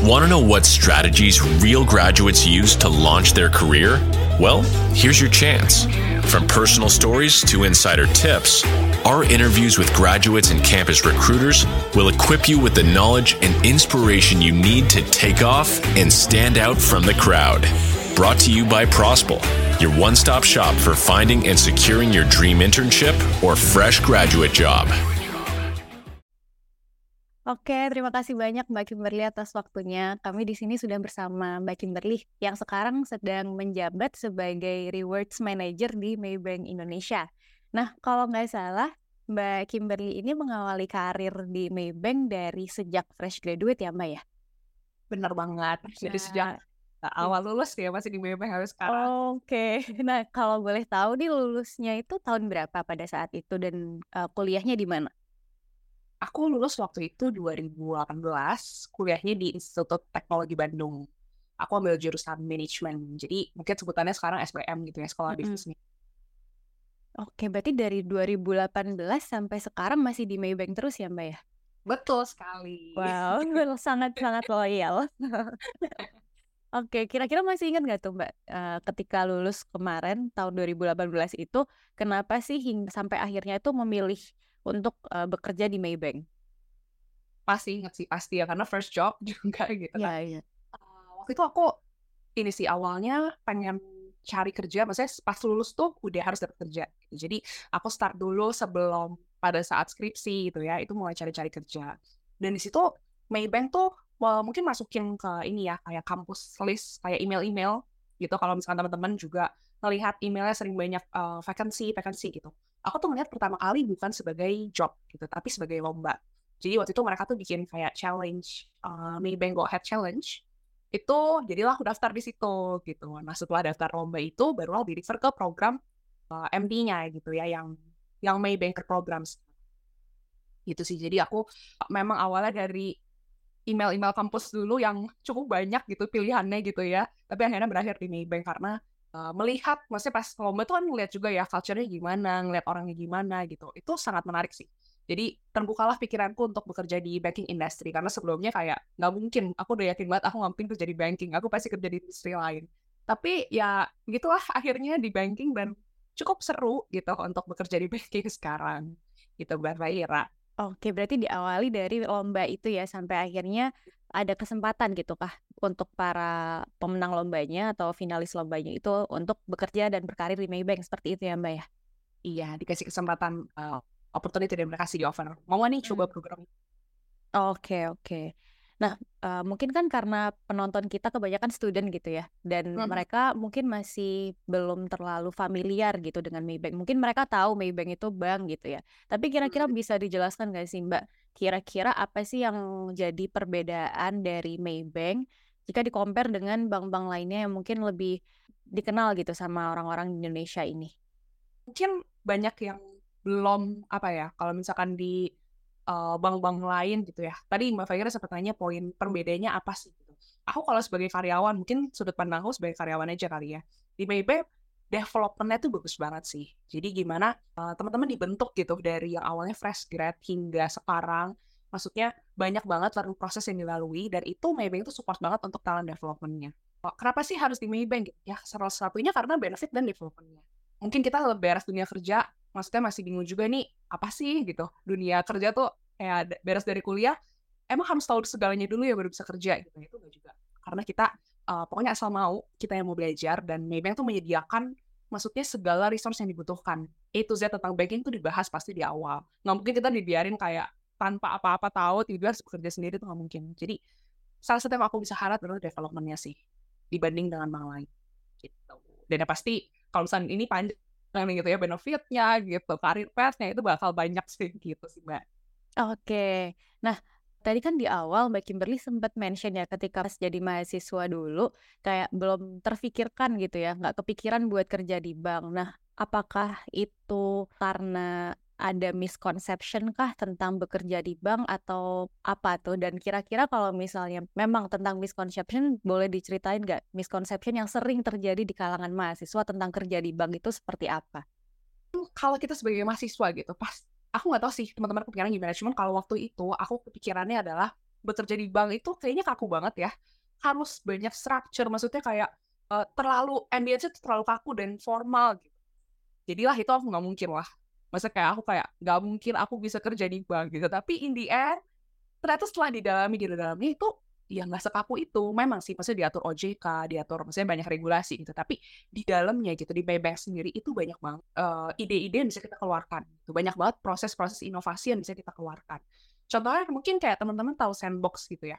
Want to know what strategies real graduates use to launch their career? Well, here's your chance. From personal stories to insider tips, our interviews with graduates and campus recruiters will equip you with the knowledge and inspiration you need to take off and stand out from the crowd. Brought to you by Prospel, your one-stop shop for finding and securing your dream internship or fresh graduate job. Oke, terima kasih banyak Mbak Kimberly atas waktunya. Kami di sini sudah bersama Mbak Kimberly yang sekarang sedang menjabat sebagai Rewards Manager di Maybank Indonesia. Nah, kalau nggak salah, Mbak Kimberly ini mengawali karir di Maybank dari sejak fresh graduate ya Mbak ya? Benar banget, dari sejak awal lulus ya masih di Maybank harus sekarang. Oke. Nah, kalau boleh tahu nih lulusnya itu tahun berapa pada saat itu dan kuliahnya di mana? Aku lulus waktu itu 2018, kuliahnya di Institut Teknologi Bandung. Aku ambil jurusan manajemen, jadi mungkin sebutannya sekarang SBM gitu ya, sekolah bisnis. Oke, berarti dari 2018 sampai sekarang masih di Maybank terus ya Mbak ya? Betul sekali. Wow, sangat-sangat loyal. Oke, kira-kira masih ingat nggak tuh Mbak, ketika lulus kemarin tahun 2018 itu, kenapa sih sampai akhirnya itu memilih untuk bekerja di Maybank? Pasti ingat sih, pasti ya, karena first job juga gitu kan. Yeah. Waktu itu aku ini sih awalnya pengen cari kerja, maksudnya pas lulus tuh udah harus dapat kerja. Jadi aku start dulu sebelum pada saat skripsi gitu ya, itu mulai cari-cari kerja. Dan di situ Maybank tuh mungkin masukin ke ini ya, kayak kampus list, kayak email-email gitu. Kalau misalkan teman-teman juga ngelihat emailnya sering banyak vacancy gitu. Aku tuh melihat pertama kali bukan sebagai job gitu, tapi sebagai lomba. Jadi waktu itu mereka tuh bikin kayak challenge, Maybank Go Ahead Challenge. Itu jadilah aku daftar di situ gitu. Nah setelah daftar lomba itu, barulah di-refer ke program MD-nya gitu ya, yang Young Maybankers Program. Gitu sih. Jadi aku memang awalnya dari email-email kampus dulu yang cukup banyak gitu pilihannya gitu ya. Tapi akhirnya berakhir di Maybank karena melihat, maksudnya pas lomba tuh kan ngeliat juga ya culture-nya gimana, ngeliat orangnya gimana gitu. Itu sangat menarik sih. Jadi terbukalah pikiranku untuk bekerja di banking industry. Karena sebelumnya kayak nggak mungkin, aku udah yakin banget aku nggak mungkin kerja di banking, aku pasti kerja di industri lain. Tapi ya gitulah akhirnya di banking dan cukup seru gitu untuk bekerja di banking sekarang gitu Mbak Raira. Oke, berarti diawali dari lomba itu ya sampai akhirnya ada kesempatan gitu kah untuk para pemenang lombanya atau finalis lombanya itu untuk bekerja dan berkarir di Maybank seperti itu ya Mbak ya? Iya, dikasih kesempatan, opportunity dan mereka kasih di offer. Mau nih coba program. Oke. Nah, mungkin kan karena penonton kita kebanyakan student gitu ya, dan mereka mungkin masih belum terlalu familiar gitu dengan Maybank. Mungkin mereka tahu Maybank itu bank gitu ya. Tapi kira-kira bisa dijelaskan nggak sih Mbak? Kira-kira apa sih yang jadi perbedaan dari Maybank jika di-compare dengan bank-bank lainnya yang mungkin lebih dikenal gitu sama orang-orang di Indonesia ini? Mungkin banyak yang belum kalau misalkan di bank-bank lain gitu ya. Tadi Mbak Faira sempat nanya poin perbedaannya apa sih gitu. Aku kalau sebagai karyawan, mungkin sudut pandangku sebagai karyawan aja kali ya. Di Maybank development-nya tuh bagus banget sih. Jadi gimana teman-teman dibentuk gitu dari yang awalnya fresh grad hingga sekarang. Maksudnya banyak banget learning proses yang dilalui dan itu Maybank tuh support banget untuk talent development-nya. Kenapa sih harus di Maybank? Ya salah satunya karena benefit dan development-nya. Mungkin kita beres dunia kerja, maksudnya masih bingung juga nih apa sih gitu. Dunia kerja tuh kayak beres dari kuliah, emang harus tahu segalanya dulu ya baru bisa kerja gitu. Itu enggak juga. Karena kita pokoknya asal mau, kita yang mau belajar, dan Maybank tuh menyediakan maksudnya segala resource yang dibutuhkan. A to Z tentang banking tuh dibahas pasti di awal. Nggak mungkin kita dibiarin kayak tanpa apa-apa tahu, tiba-tiba harus bekerja sendiri, tuh nggak mungkin. Jadi salah satu yang aku bisa harap adalah development-nya sih, dibanding dengan bank lain. Gitu. Dan pasti kalau misalnya ini panjang gitu ya, benefit-nya gitu, karir path-nya itu bakal banyak sih gitu sih Mbak. Oke, nah tadi kan di awal Mbak Kimberly sempat mention ya ketika pas jadi mahasiswa dulu kayak belum terfikirkan gitu ya, nggak kepikiran buat kerja di bank. Nah, apakah itu karena ada misconception kah tentang bekerja di bank atau apa tuh? Dan kira-kira kalau misalnya memang tentang misconception, boleh diceritain nggak misconception yang sering terjadi di kalangan mahasiswa tentang kerja di bank itu seperti apa? Kalau kita sebagai mahasiswa gitu, pas aku nggak tahu sih teman-teman kepikiran gimana, cuman kalau waktu itu aku kepikirannya adalah bekerja di bank itu kayaknya kaku banget ya. Harus banyak structure, maksudnya kayak terlalu ambience itu terlalu kaku dan formal gitu. Jadilah itu aku nggak mungkin lah. Masa kayak aku kayak nggak mungkin aku bisa kerja di bank gitu. Tapi in the end ternyata setelah didalami itu ya nggak sekaku itu. Memang sih maksudnya diatur OJK, diatur maksudnya banyak regulasi gitu. Tapi di dalamnya gitu di Maybank sendiri itu banyak banget ide-ide yang bisa kita keluarkan. Itu banyak banget proses-proses inovasi yang bisa kita keluarkan. Contohnya mungkin kayak teman-teman tahu Sandbox gitu ya.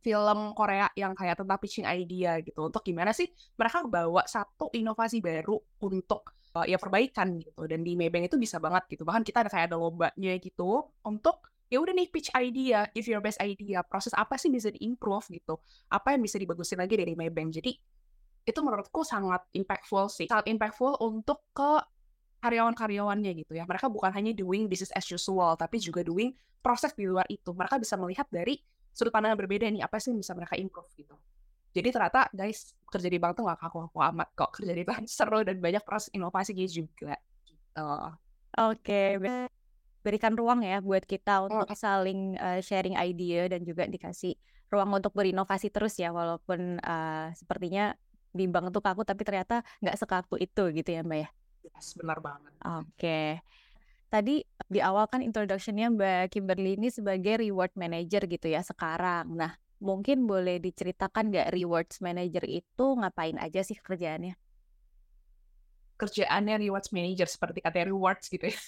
Film Korea yang kayak tentang pitching idea gitu. Untuk gimana sih mereka bawa satu inovasi baru untuk ya perbaikan gitu. Dan di Maybank itu bisa banget gitu. Bahkan kita ada lombanya gitu untuk ya udah nih pitch idea, give your best idea. Proses apa sih bisa diimprove gitu. Apa yang bisa dibagusin lagi dari Maybank. Jadi itu menurutku sangat impactful sih. Sangat impactful untuk ke karyawan-karyawannya gitu ya. Mereka bukan hanya doing business as usual, tapi juga doing proses di luar itu. Mereka bisa melihat dari sudut pandang yang berbeda nih, apa sih yang bisa mereka improve gitu. Jadi ternyata guys, kerja di bank tuh gak kaku-kaku amat kok. Kerja di bank seru dan banyak proses inovasi juga. Oke, berikan ruang ya buat kita untuk saling sharing idea dan juga dikasih ruang untuk berinovasi terus ya, walaupun sepertinya di bank tuh kaku, tapi ternyata gak sekaku itu gitu ya Mbak ya. Yes, benar banget. Oke. Tadi di awal kan introduction-nya Mbak Kimberly ini sebagai reward manager gitu ya sekarang. Nah, mungkin boleh diceritakan nggak rewards manager itu ngapain aja sih kerjaannya? Kerjaannya rewards manager, seperti katanya rewards gitu ya.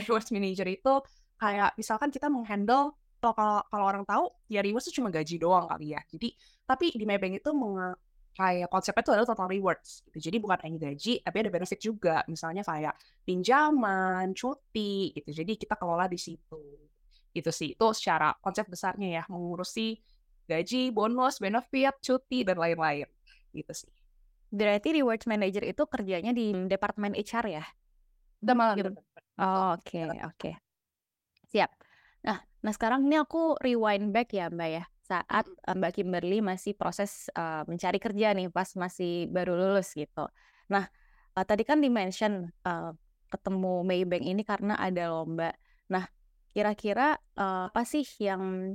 Rewards manager itu kayak misalkan kita menghandle, kalau orang tahu ya rewards itu cuma gaji doang kali ya. Jadi, tapi di Maybank itu kayak konsepnya itu adalah total rewards gitu. Jadi bukan hanya gaji, tapi ada benefit juga. Misalnya kayak pinjaman, cuti gitu. Jadi kita kelola di situ. Itu sih, itu secara konsep besarnya ya. Mengurusi gaji, bonus, benefit, cuti, dan lain-lain. Gitu sih. Berarti rewards manager itu kerjanya di departemen HR ya? Udah malah. Gitu. Oke. Siap. Nah sekarang ini aku rewind back ya Mbak ya. Saat Mbak Kimberly masih proses mencari kerja nih pas masih baru lulus gitu. Nah, tadi kan di-mention ketemu Maybank ini karena ada lomba. Nah, kira-kira apa sih yang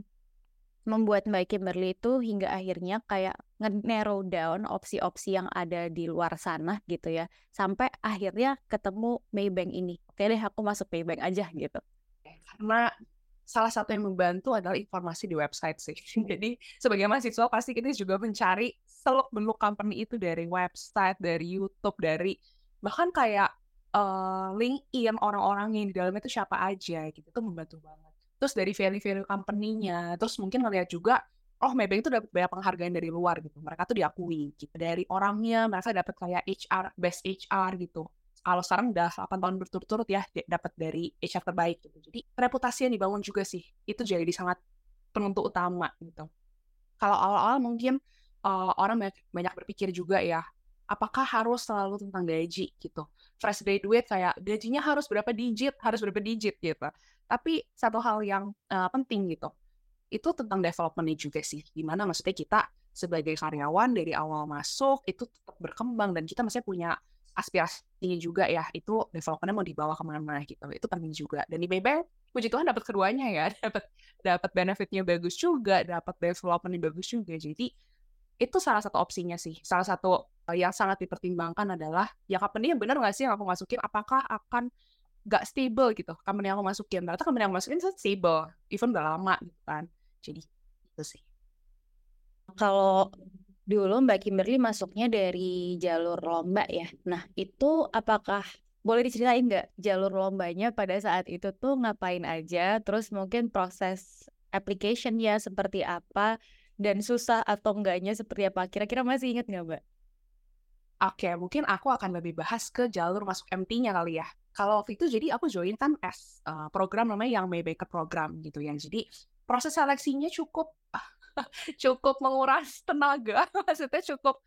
membuat Mbak Kimberly itu hingga akhirnya kayak narrow down opsi-opsi yang ada di luar sana gitu ya. Sampai akhirnya ketemu Maybank ini. Oke deh, aku masuk Maybank aja gitu. Karena salah satu yang membantu adalah informasi di website sih. Jadi sebagai mahasiswa pasti kita juga mencari seluk-beluk company itu dari website, dari YouTube, dari bahkan kayak LinkedIn, orang-orang yang di dalamnya itu siapa aja gitu. Itu membantu banget. Terus dari value-value company-nya, terus mungkin ngelihat juga, oh Maybank itu dapat banyak penghargaan dari luar gitu. Mereka tuh diakui gitu. Dari orangnya mereka dapat kayak HR, best HR gitu. Kalau sekarang udah 8 tahun berturut-turut ya dapat dari HR terbaik gitu. Jadi reputasi yang dibangun juga sih itu jadi sangat penentu utama gitu. Kalau awal-awal mungkin orang banyak berpikir juga ya, apakah harus selalu tentang gaji gitu. Fresh graduate kayak gajinya harus berapa digit gitu. Tapi satu hal yang penting gitu, itu tentang development-nya juga sih. Dimana maksudnya kita sebagai karyawan dari awal masuk itu tetap berkembang dan kita masih punya aspirasinya juga ya, itu development-nya mau dibawa kemana-mana gitu, itu penting juga. Dan di Maybank, puji Tuhan dapat keduanya ya, dapat benefit-nya bagus juga, dapat development-nya bagus juga. Jadi itu salah satu opsinya sih, salah satu yang sangat dipertimbangkan adalah ya company-nya benar nggak sih yang aku masukin, apakah akan nggak stable gitu, company yang aku masukin, ternyata company yang aku masukin stable, even udah lama gitu kan. Jadi itu sih. Kalau dulu Mbak Kimberly masuknya dari jalur lomba ya. Nah itu apakah boleh diceritain nggak jalur lombanya pada saat itu tuh ngapain aja, terus mungkin proses application-nya seperti apa, dan susah atau enggaknya seperti apa, kira-kira masih ingat nggak Mbak? Oke, mungkin aku akan lebih bahas ke jalur masuk MT-nya kali ya. Kalau waktu itu jadi aku join kan program namanya Young Maybankers Program gitu ya. Jadi proses seleksinya cukup menguras tenaga, maksudnya cukup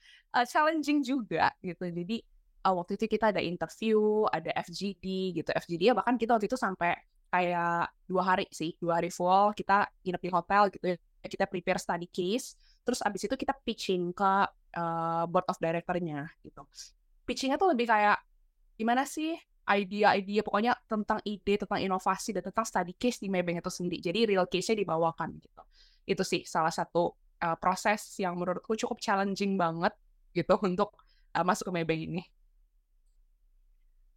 challenging juga gitu. Jadi waktu itu kita ada interview, ada FGD gitu. FGD ya bahkan kita waktu itu sampai kayak 2 hari sih, 2 hari full kita nginep di hotel gitu. Kita prepare study case, terus abis itu kita pitching ke board of director-nya gitu. Pitching-nya tuh lebih kayak gimana sih idea-idea, pokoknya tentang ide, tentang inovasi, dan tentang study case di Maybank itu sendiri. Jadi real case-nya dibawakan gitu. Itu sih salah satu proses yang menurutku cukup challenging banget gitu untuk masuk ke Maybank ini.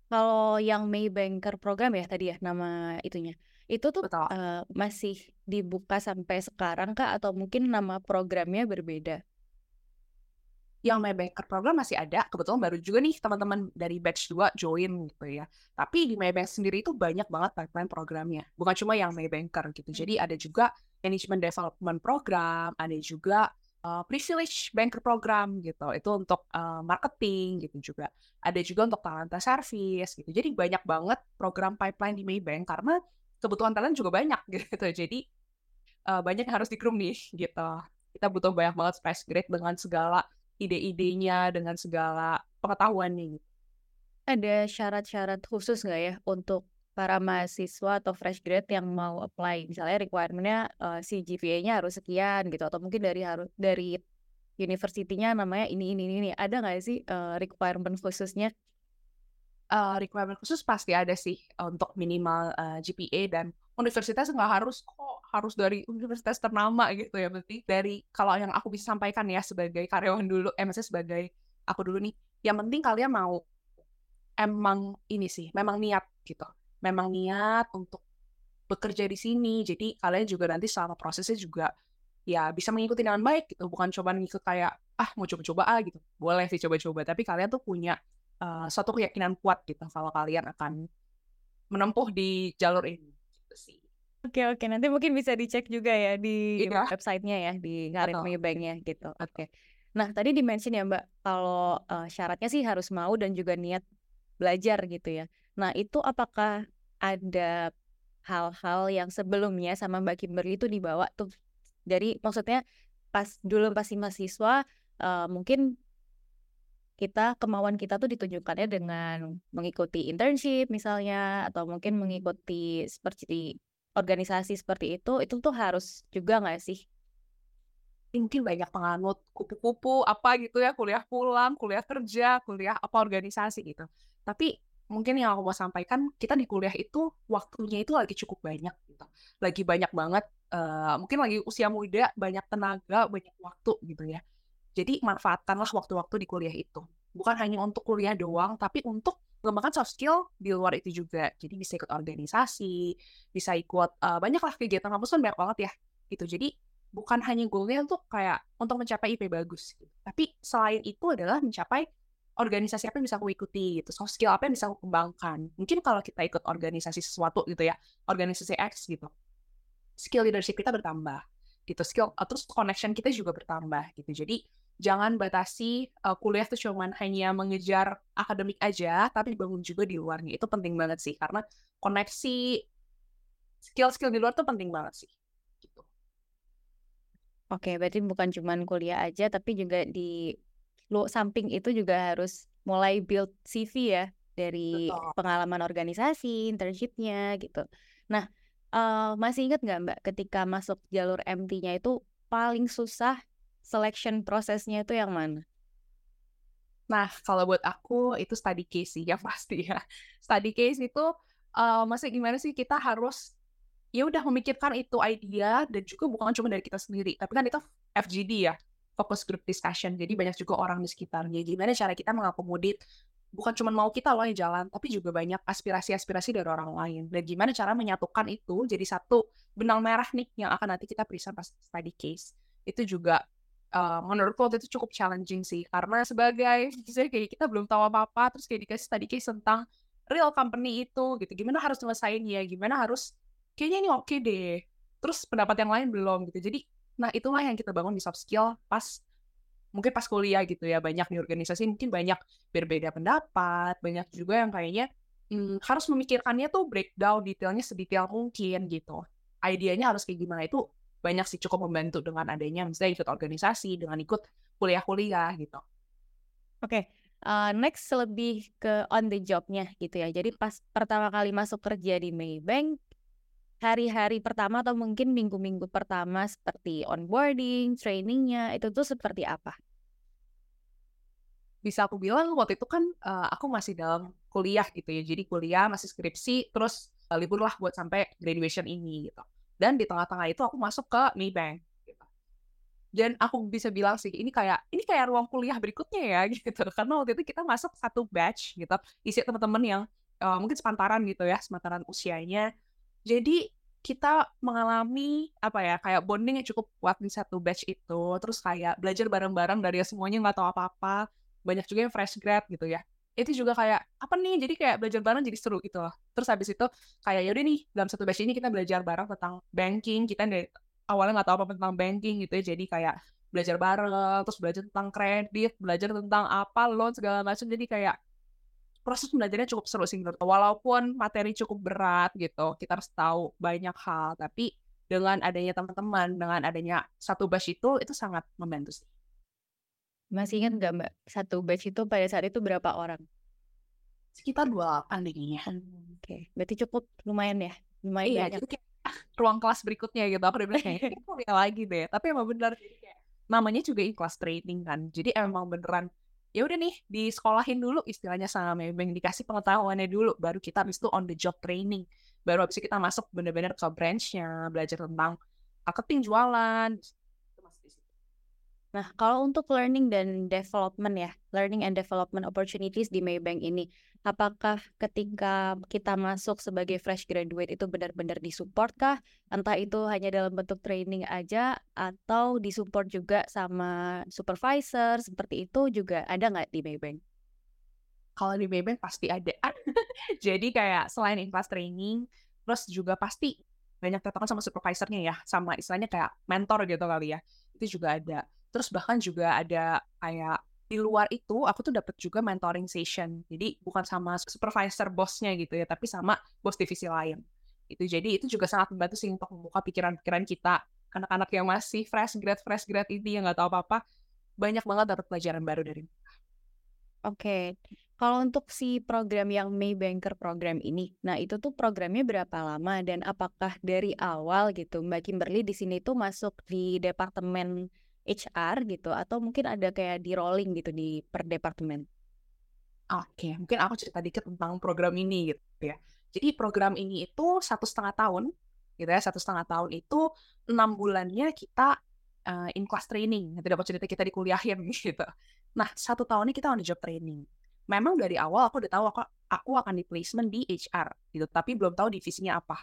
Kalau yang Maybanker Program ya tadi ya nama itunya, itu tuh masih dibuka sampai sekarang kah atau mungkin nama programnya berbeda? Yang Maybanker Program masih ada, kebetulan baru juga nih teman-teman dari batch 2 join gitu ya. Tapi di Maybank sendiri itu banyak banget pipeline programnya, bukan cuma yang Maybanker gitu. Jadi ada juga Management Development Program, ada juga Privilege Banker Program gitu. Itu untuk marketing gitu juga. Ada juga untuk talenta service gitu. Jadi banyak banget program pipeline di Maybank karena kebutuhan talent juga banyak gitu, jadi banyak yang harus digroom nih gitu. Kita butuh banyak banget fresh grade dengan segala ide-idenya, dengan segala pengetahuannya. Ada syarat-syarat khusus nggak ya untuk para mahasiswa atau fresh grade yang mau apply? Misalnya requirement-nya si GPA-nya harus sekian gitu, atau mungkin dari university-nya namanya ini. Ada nggak sih requirement khususnya? Requirement khusus pasti ada sih untuk minimal GPA, dan universitas nggak harus harus dari universitas ternama gitu ya. Berarti dari, kalau yang aku bisa sampaikan ya sebagai karyawan dulu, maksudnya sebagai aku dulu nih, yang penting kalian mau emang ini sih, memang niat gitu, memang niat untuk bekerja di sini. Jadi kalian juga nanti selama prosesnya juga ya bisa mengikuti dengan baik gitu, bukan coba ngikut kayak mau coba-coba gitu. Boleh sih coba-coba, tapi kalian tuh punya suatu keyakinan kuat gitu kalau kalian akan menempuh di jalur ini gitu sih. Oke, nanti mungkin bisa dicek juga ya di website-nya ya, di Karir Maybank-nya gitu. Oke. Nah, tadi di-mention ya Mbak, kalau syaratnya sih harus mau dan juga niat belajar gitu ya. Nah, itu apakah ada hal-hal yang sebelumnya sama Mbak Kimberly itu dibawa tuh? Jadi maksudnya pas dulu masih mahasiswa mungkin kemauan kita tuh ditunjukkannya dengan mengikuti internship misalnya, atau mungkin mengikuti seperti organisasi seperti itu tuh harus juga nggak sih? Mungkin banyak penganut kupu-kupu apa gitu ya, kuliah pulang, kuliah kerja, kuliah apa organisasi gitu. Tapi mungkin yang aku mau sampaikan, kita di kuliah itu waktunya itu lagi cukup banyak gitu. Lagi banyak banget, mungkin lagi usia muda, banyak tenaga, banyak waktu gitu ya. Jadi manfaatkanlah waktu-waktu di kuliah itu. Bukan hanya untuk kuliah doang, tapi untuk mengembangkan soft skill di luar itu juga. Jadi bisa ikut organisasi, bisa ikut banyaklah kegiatan kampus, kan banyak banget ya. Gitu. Jadi bukan hanya goalnya tuh kayak untuk mencapai IP bagus. Gitu. Tapi selain itu adalah mencapai organisasi apa yang bisa aku ikuti, gitu. Soft skill apa yang bisa aku kembangkan. Mungkin kalau kita ikut organisasi sesuatu gitu ya, organisasi X gitu, skill leadership kita bertambah. Gitu. Skill, terus connection kita juga bertambah. Gitu. Jadi jangan batasi kuliah tuh cuman hanya mengejar akademik aja, tapi bangun juga di luarnya. Itu penting banget sih, karena koneksi, skill-skill di luar tuh penting banget sih. Gitu. Oke, berarti bukan cuman kuliah aja, tapi juga di samping itu juga harus mulai build CV ya, dari pengalaman organisasi, internship-nya gitu. Nah, masih ingat nggak Mbak, ketika masuk jalur MT-nya itu paling susah selection prosesnya itu yang mana? Nah, kalau buat aku itu study case sih ya pasti ya. Study case itu maksudnya gimana sih, kita harus ya udah memikirkan itu idea, dan juga bukan cuma dari kita sendiri, tapi kan itu FGD ya, focus group discussion. Jadi banyak juga orang di sekitarnya. Gimana cara kita mengakomodit bukan cuma mau kita loh yang jalan, tapi juga banyak aspirasi-aspirasi dari orang lain. Dan gimana cara menyatukan itu jadi satu benang merah nih yang akan nanti kita present pas study case. Itu juga menurutku waktu itu cukup challenging sih, karena sebagai misalnya kayak kita belum tahu apa-apa, terus kayak dikasih tadi case tentang real company itu gitu, gimana harus nyelesain ya, gimana harus kayaknya ini oke deh, terus pendapat yang lain belum gitu. Jadi nah itulah yang kita bangun di soft skill pas kuliah gitu ya. Banyak di organisasi mungkin banyak berbeda pendapat, banyak juga yang kayaknya harus memikirkannya tuh breakdown detailnya sedetail mungkin gitu, idenya harus kayak gimana. Itu banyak sih, cukup membantu dengan adanya misalnya ikut organisasi, dengan ikut kuliah-kuliah gitu. Oke. Next lebih ke on the job-nya gitu ya. Jadi pas pertama kali masuk kerja di Maybank, hari-hari pertama atau mungkin minggu-minggu pertama seperti onboarding, training-nya itu tuh seperti apa? bisa aku bilang waktu itu kan aku masih dalam kuliah gitu ya, jadi kuliah masih skripsi, terus libur lah buat sampai graduation ini gitu. Dan di tengah-tengah itu aku masuk ke Maybank gitu. Dan aku bisa bilang sih ini kayak ruang kuliah berikutnya ya gitu, karena waktu itu kita masuk satu batch gitu, isi teman-teman yang mungkin sepantaran gitu ya, sepantaran usianya. Jadi kita mengalami kayak bonding yang cukup kuat di satu batch itu, terus kayak belajar bareng-bareng dari semuanya nggak tahu apa-apa, banyak juga yang fresh grad gitu ya. Itu juga kayak jadi kayak belajar bareng jadi seru gitu loh. Terus habis itu kayak yaudah nih dalam satu batch ini kita belajar bareng tentang banking, kita dari awalnya nggak tahu apa tentang banking gitu ya, jadi kayak belajar bareng, terus belajar tentang kredit, belajar tentang loan segala macam. Jadi kayak proses belajarnya cukup seru sih, walaupun materi cukup berat gitu, kita harus tahu banyak hal, tapi dengan adanya teman-teman, dengan adanya satu batch itu sangat membantu sih. Masih ingat nggak Mbak, satu batch itu pada saat itu berapa orang? Sekitar 28 deh. Oke, berarti cukup lumayan ya? Lumayan iya, banyak. Jadi kayak ruang kelas berikutnya gitu, aku udah bilang kayak kuliah lagi deh, tapi emang bener, namanya juga in-class training kan, jadi emang beneran ya udah nih disekolahin dulu istilahnya sama Maybank, dikasih pengetahuannya dulu, baru kita habis itu on the job training, baru habis itu kita masuk benar-benar ke branchnya, belajar tentang marketing, jualan. Nah kalau untuk learning dan development ya, learning and development opportunities di Maybank ini, apakah ketika kita masuk sebagai fresh graduate itu benar-benar disupport kah? Entah itu hanya dalam bentuk training aja atau disupport juga sama supervisor, seperti itu juga ada nggak di Maybank? Kalau di Maybank pasti ada. Jadi kayak selain in-class training, terus juga pasti banyak tertekan sama supervisornya ya, sama istilahnya kayak mentor gitu kali ya, itu juga ada. Terus bahkan juga ada kayak di luar itu aku tuh dapat juga mentoring session. Jadi bukan sama supervisor bosnya gitu ya, tapi sama bos divisi lain. Itu jadi itu juga sangat membantu sih untuk membuka pikiran-pikiran kita, anak-anak yang masih fresh grad ini yang nggak tahu apa-apa, banyak banget dapat pelajaran baru dari mereka. Oke. Kalau untuk si program yang Maybanker Program ini, nah itu tuh programnya berapa lama dan apakah dari awal gitu Mbak Kimberly di sini tuh masuk di departemen HR gitu, atau mungkin ada kayak di rolling gitu di per departemen? Oke, mungkin aku cerita dikit tentang program ini gitu ya. Jadi program ini itu 1,5 tahun gitu ya, 1,5 tahun itu 6 bulannya kita in-class training, nanti dapat cerita kita dikuliahin gitu. Nah 1 tahunnya kita on the job training. Memang dari awal aku udah tahu aku akan di placement di HR gitu, tapi belum tahu divisinya apa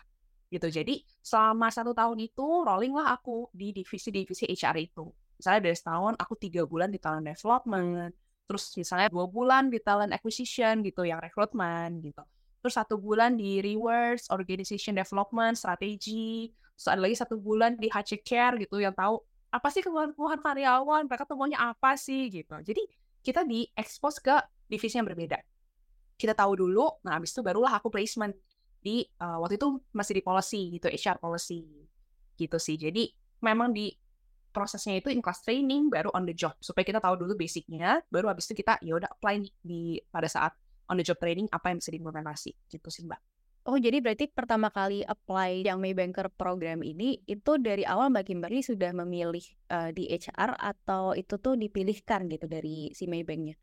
gitu. Jadi selama 1 tahun itu rolling lah aku di divisi-divisi HR itu. Misalnya dari setahun aku 3 bulan di talent development, terus misalnya 2 bulan di talent acquisition gitu, yang recruitment gitu, terus 1 bulan di rewards, organization development, strategi, terus ada lagi 1 bulan di HR care gitu, yang tahu apa sih kebutuhan karyawan, mereka tuh maunya apa sih gitu. Jadi kita di expose ke divisi yang berbeda, kita tahu dulu, nah habis itu barulah aku placement di waktu itu masih di policy gitu, HR policy gitu sih. Jadi memang di prosesnya itu in-class training baru on the job, supaya kita tahu dulu basicnya, baru habis itu kita ya udah apply di pada saat on the job training apa yang bisa diimplementasi gitu sih Mbak. Oh jadi berarti pertama kali apply yang Maybanker Program ini itu dari awal Mbak Kimberly sudah memilih di HR atau itu tuh dipilihkan gitu dari si Maybanknya?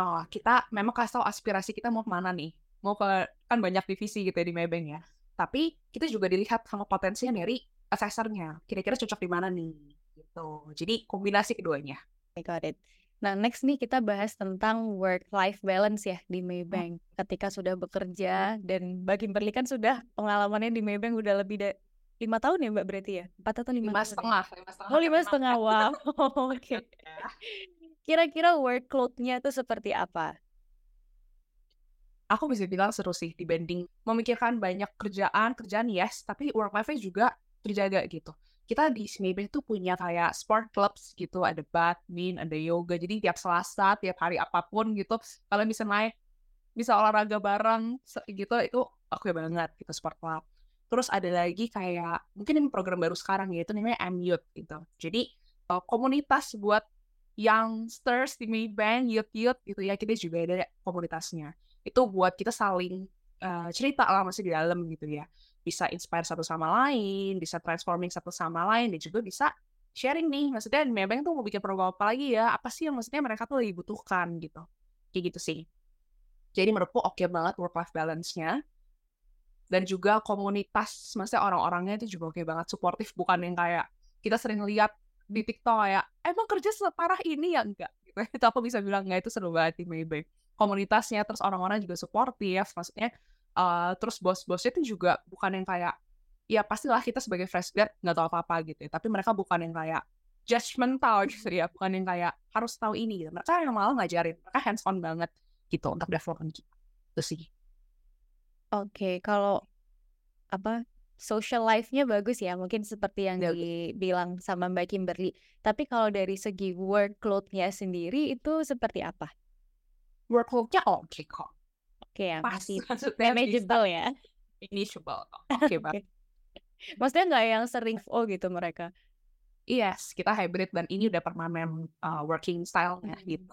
Oh kita memang kasih tahu aspirasi kita mau kemana nih, mau ke kan banyak divisi gitu ya di Maybank ya, tapi kita juga dilihat sama potensinya dari assessornya, kira-kira cocok di mana nih. Gitu. Jadi kombinasi keduanya. I got it. Nah next nih kita bahas tentang work-life balance ya di Maybank. Ketika sudah bekerja dan Mbak Kimberly kan sudah pengalamannya di Maybank udah lebih dari 5 tahun ya Mbak berarti ya? 4 atau 5 tahun? 5,5. Oh 5,5, wow. Oke. Kira-kira workload-nya tuh seperti apa? Aku bisa bilang seru sih dibanding memikirkan banyak kerjaan yes, tapi work-life-nya juga terjaga gitu. Kita di Maybank tuh punya kayak sport clubs gitu, ada badminton, ada yoga. Jadi tiap Selasa, tiap hari apapun gitu, kalau bisa naik, bisa olahraga bareng gitu, itu aku banget gitu sport club. Terus ada lagi kayak, mungkin ini program baru sekarang yaitu namanya M-Youth gitu. Jadi komunitas buat youngsters di Maybank, youth gitu ya, kita juga ada komunitasnya. Itu buat kita saling cerita lah masih di dalam gitu ya. Bisa inspire satu sama lain, bisa transforming satu sama lain, dan juga bisa sharing nih, maksudnya Maybank tuh mau bikin program apa lagi ya, apa sih yang maksudnya mereka tuh lagi butuhkan gitu, kayak gitu sih. Jadi menurutku oke banget work-life balance-nya, dan juga komunitas, maksudnya orang-orangnya itu juga oke banget, suportif, bukan yang kayak kita sering lihat di TikTok kayak, emang kerja separah ini ya, enggak gitu. Itu aku bisa bilang enggak, itu seru banget di Maybank. Komunitasnya, terus orang-orang juga suportif, maksudnya terus bos-bosnya itu juga bukan yang kayak, ya pastilah kita sebagai fresh grad nggak tahu apa-apa gitu ya. Tapi mereka bukan yang kayak judgmental gitu ya. Bukan yang kayak harus tahu ini gitu. Mereka yang malah ngajarin. Mereka hands on banget gitu untuk development kita. Itu sih. Oke, kalau apa social life-nya bagus ya. Mungkin seperti yang dibilang sama Mbak Kimberly. Tapi kalau dari segi workload-nya sendiri itu seperti apa? Workload-nya oke kok. Oke ya. Pasti manageable ya. Manageable. Oke banget. Maksudnya nggak yang sering gitu mereka? Yes, kita hybrid dan ini udah permanen working style-nya gitu.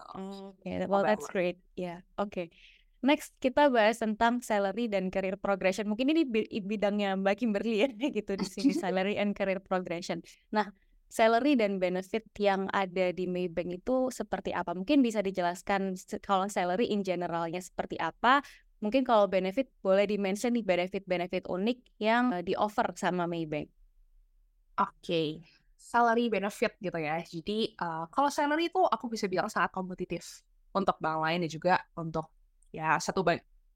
Okay. Well, that's great. Yeah. Okay. Next, kita bahas tentang salary dan career progression. Mungkin ini bidangnya Mbak Kimberly ya, gitu di sini. Salary and career progression. Nah, salary dan benefit yang ada di Maybank itu seperti apa? Mungkin bisa dijelaskan kalau salary in generalnya seperti apa? Mungkin kalau benefit, boleh di-mention nih benefit-benefit unik yang di-offer sama Maybank. Oke, salary benefit gitu ya. Jadi, kalau salary itu aku bisa bilang sangat kompetitif untuk bank lain dan juga untuk ya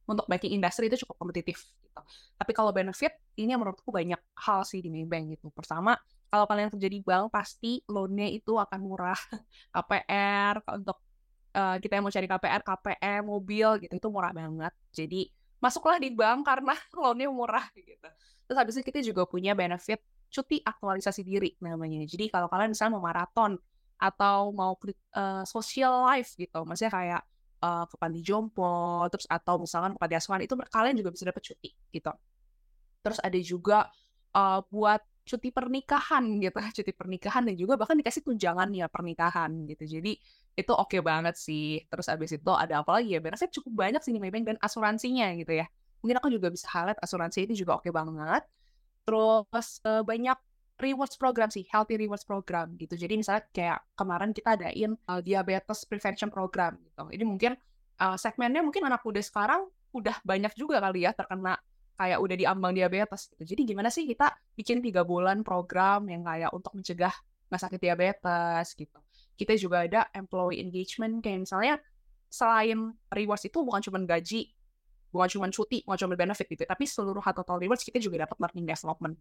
untuk banking industry itu cukup kompetitif gitu. Tapi kalau benefit, ini menurutku banyak hal sih di Maybank gitu. Pertama, kalau kalian kerja di bank, pasti loan-nya itu akan murah. KPR, untuk kita yang mau cari KPR, KPM, mobil gitu, itu murah banget. Jadi masuklah di bank karena loan-nya murah gitu. Terus habis itu kita juga punya benefit cuti aktualisasi diri namanya. Jadi kalau kalian misalnya mau maraton atau mau social life gitu, maksudnya kayak ke panti jompo, terus atau misalkan ke panti asuhan, itu kalian juga bisa dapat cuti gitu. Terus ada juga buat cuti pernikahan gitu, cuti pernikahan dan juga bahkan dikasih tunjangan ya pernikahan gitu. Jadi itu oke banget sih. Terus abis itu ada apa lagi ya? Benefit cukup banyak sih di Maybank dan asuransinya gitu ya. Mungkin aku juga bisa highlight asuransi itu juga oke banget. Terus banyak rewards program sih, healthy rewards program gitu. Jadi misalnya kayak kemarin kita adain diabetes prevention program gitu. Ini mungkin segmennya mungkin anak muda sekarang udah banyak juga kali ya terkena kayak udah diambang diabetes gitu. Jadi gimana sih kita bikin 3 bulan program yang kayak untuk mencegah nggak sakit diabetes gitu. Kita juga ada employee engagement, kayak misalnya selain rewards itu bukan cuma gaji, bukan cuma cuti, bukan cuma benefit gitu, tapi seluruh total rewards kita juga dapat learning development.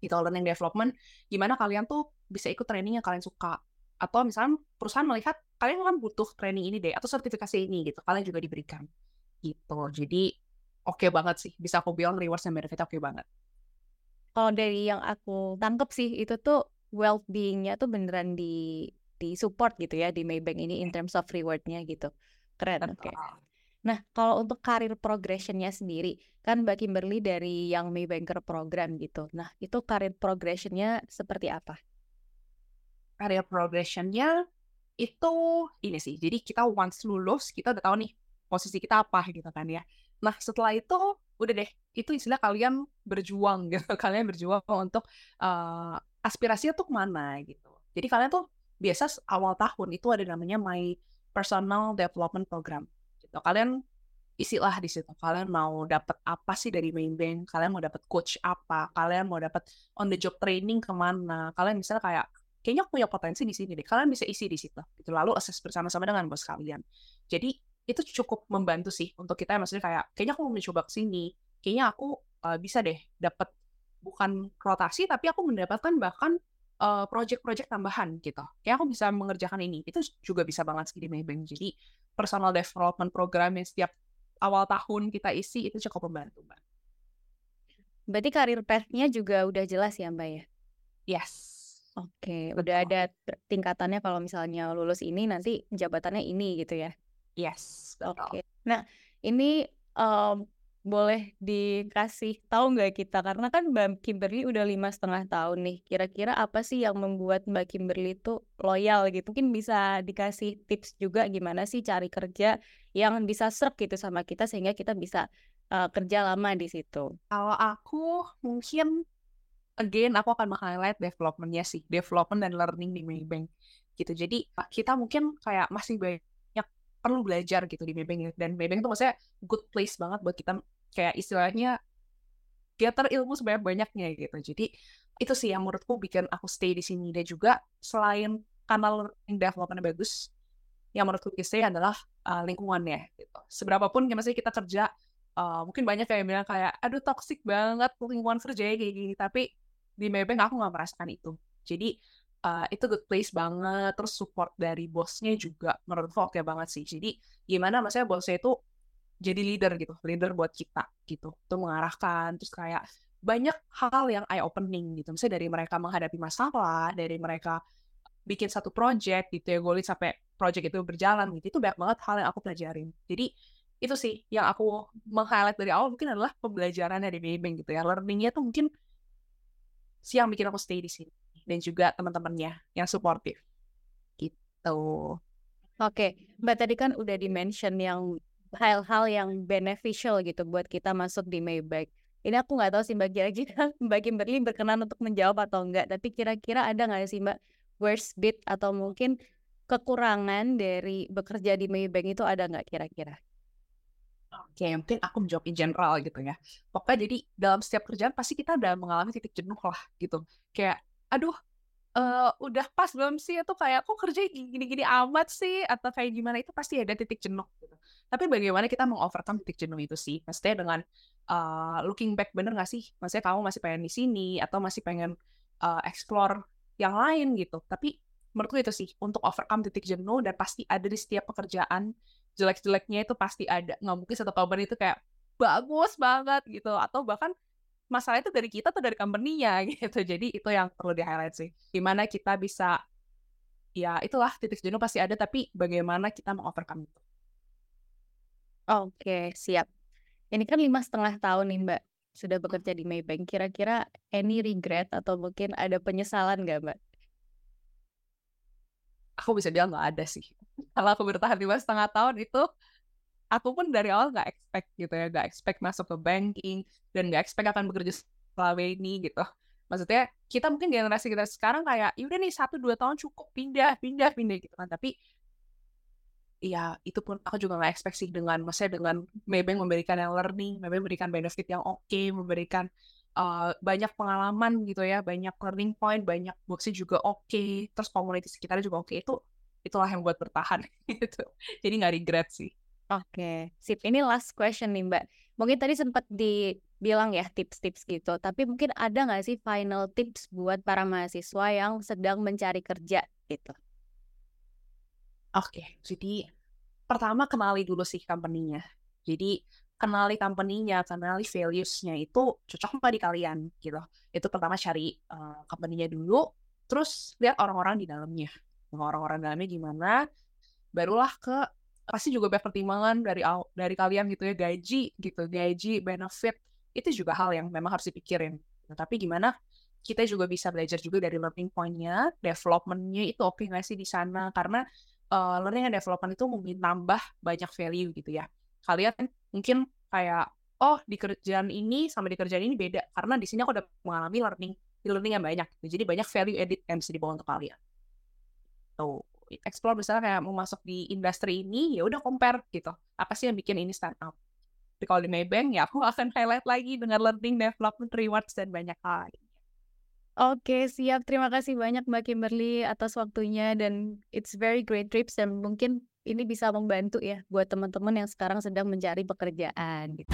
Gitu, learning development, gimana kalian tuh bisa ikut training yang kalian suka. Atau misalnya perusahaan melihat, kalian kan butuh training ini deh, atau sertifikasi ini gitu, kalian juga diberikan. Gitu, jadi oke banget sih, bisa aku bilang rewards dan benefit oke banget. Kalau dari yang aku tangkep sih, itu tuh well-being-nya tuh beneran di support gitu ya di Maybank ini in terms of reward-nya gitu. Keren, oke. Okay. Nah, kalau untuk karir progression-nya sendiri, kan Mbak Kimberly dari Young Maybanker Program gitu. Nah, itu karir progression-nya seperti apa? Karir progression-nya itu ini sih, jadi kita once lulus, kita udah tahu nih posisi kita apa gitu kan ya. Nah, setelah itu, udah deh, itu istilah kalian berjuang gitu. Kalian berjuang untuk aspirasinya tuh kemana gitu. Jadi kalian tuh biasa awal tahun itu ada namanya My Personal Development Program. Gitu. Kalian isilah di situ. Kalian mau dapat apa sih dari Maybank? Kalian mau dapat coach apa? Kalian mau dapat on the job training kemana? Kalian misalnya kayak kayaknya aku punya potensi di sini deh. Kalian bisa isi di situ. Gitu. Lalu assess bersama-sama dengan bos kalian. Jadi itu cukup membantu sih untuk kita, maksudnya kayak kayaknya aku mau mencoba kesini, kayaknya aku bisa deh dapat bukan rotasi tapi aku mendapatkan bahkan project-project tambahan gitu. Kayak aku bisa mengerjakan ini. Itu juga bisa banget sih di Maybank. Jadi personal development program yang setiap awal tahun kita isi itu cukup membantu, Mbak. Berarti career path-nya juga udah jelas ya, Mbak ya? Yes. Oke, okay. Udah ada tingkatannya kalau misalnya lulus ini nanti jabatannya ini gitu ya? Yes. Oke. Okay. Nah, ini boleh dikasih tahu nggak kita, karena kan Mbak Kimberly udah 5,5 tahun nih, kira-kira apa sih yang membuat Mbak Kimberly tuh loyal gitu? Mungkin bisa dikasih tips juga gimana sih cari kerja yang bisa serk gitu sama kita sehingga kita bisa kerja lama di situ. Kalau aku mungkin again aku akan meng-highlight development-nya sih, development dan learning di Maybank gitu. Jadi kita mungkin kayak masih banyak perlu belajar gitu di Maybank, dan Maybank itu maksudnya good place banget buat kita kayak istilahnya gather ilmu sebanyak-banyaknya gitu. Jadi itu sih yang menurutku bikin aku stay di sini. Dan juga selain kanal learning development bagus, yang menurutku stay adalah lingkungannya gitu. Seberapapun misalnya kita kerja, mungkin banyak yang bilang kayak aduh toxic banget lingkungan kerjanya kayak gini, tapi di Maybank aku nggak merasakan itu. Jadi itu good place banget. Terus support dari bosnya juga menurutku oke banget sih. Jadi gimana maksudnya bosnya itu jadi leader gitu, leader buat kita gitu, tuh mengarahkan. Terus kayak banyak hal yang eye opening gitu, misalnya dari mereka menghadapi masalah, dari mereka bikin satu project gitu ya, golin sampai project itu berjalan gitu. Itu banyak banget hal yang aku pelajarin. Jadi itu sih yang aku meng-highlight dari awal mungkin adalah pembelajaran dari Maybank gitu ya. Learningnya tuh mungkin siang bikin aku stay di sini, dan juga teman-temannya yang supportive gitu. Oke, Mbak tadi kan udah di-mention yang hal-hal yang beneficial gitu buat kita masuk di Maybank. Ini aku nggak tahu sih Mbak, kira-kira Mbak Kimberly berkenan untuk menjawab atau enggak, tapi kira-kira ada nggak sih Mbak worst bit atau mungkin kekurangan dari bekerja di Maybank itu ada nggak kira-kira? Oke, mungkin aku menjawab in general gitu ya. Pokoknya jadi dalam setiap kerjaan pasti kita udah mengalami titik jenuh lah gitu. Kayak aduh udah pas belum sih, atau kayak kok kerja gini-gini amat sih, atau kayak gimana, itu pasti ada titik jenuh gitu. Tapi bagaimana kita meng-overcome titik jenuh itu sih? Maksudnya dengan looking back, bener gak sih? Maksudnya kamu masih pengen di sini atau masih pengen explore yang lain gitu. Tapi menurutku itu sih untuk overcome titik jenuh, dan pasti ada di setiap pekerjaan. Jelek-jeleknya itu pasti ada. Nggak mungkin satu company itu kayak bagus banget gitu, atau bahkan masalah itu dari kita atau dari company-nya gitu. Jadi itu yang perlu di-highlight sih. Gimana kita bisa, ya itulah titik jenuh pasti ada, tapi bagaimana kita meng-overcome itu. Oke, siap. Ini kan 5,5 tahun nih Mbak sudah bekerja di Maybank. Kira-kira any regret atau mungkin ada penyesalan nggak Mbak? Aku bisa bilang nggak ada sih. Kalau aku bertahan 5,5 tahun itu, aku pun dari awal nggak expect gitu ya, nggak expect masuk ke banking, dan nggak expect akan bekerja selama ini gitu. Maksudnya kita mungkin generasi kita sekarang kayak yaudah nih 1-2 tahun cukup pindah gitu kan. Tapi ya itu pun aku juga nggak expect sih, dengan Maybank memberikan yang learning, Maybank memberikan benefit yang oke, memberikan banyak pengalaman gitu ya, banyak learning point, banyak boxnya juga oke, terus community sekitarnya juga oke. Itulah yang buat bertahan gitu. Jadi nggak regret sih. Oke, sip. Ini last question nih Mbak. Mungkin tadi sempat dibilang ya tips-tips gitu, tapi mungkin ada nggak sih final tips buat para mahasiswa yang sedang mencari kerja gitu? Oke, jadi pertama kenali dulu sih company-nya. Jadi kenali company-nya, kenali values-nya itu cocok nggak di kalian gitu. Itu pertama cari company-nya dulu, terus lihat orang-orang di dalamnya. Orang-orang dalamnya gimana, barulah ke, pasti juga banyak pertimbangan dari kalian gitu ya, gaji, benefit, itu juga hal yang memang harus dipikirin. Nah, tapi gimana kita juga bisa belajar juga dari learning point-nya, development-nya itu oke nggak sih di sana, karena learning and development itu mungkin nambah banyak value gitu ya. Kalian mungkin kayak, oh di kerjaan ini sama di kerjaan ini beda, karena di sini aku udah mengalami learning yang banyak, jadi banyak value edit yang bisa dibawa untuk kalian. Tuh, explore misalnya kayak mau masuk di industri ini, ya udah compare gitu. Apa sih yang bikin ini stand up? Tapi kalau di Maybank, ya aku akan highlight lagi dengan learning, development, rewards, dan banyak hal. Oke, siap. Terima kasih banyak Mbak Kimberly atas waktunya, dan it's very great tips, dan mungkin ini bisa membantu ya buat teman-teman yang sekarang sedang mencari pekerjaan. Gitu.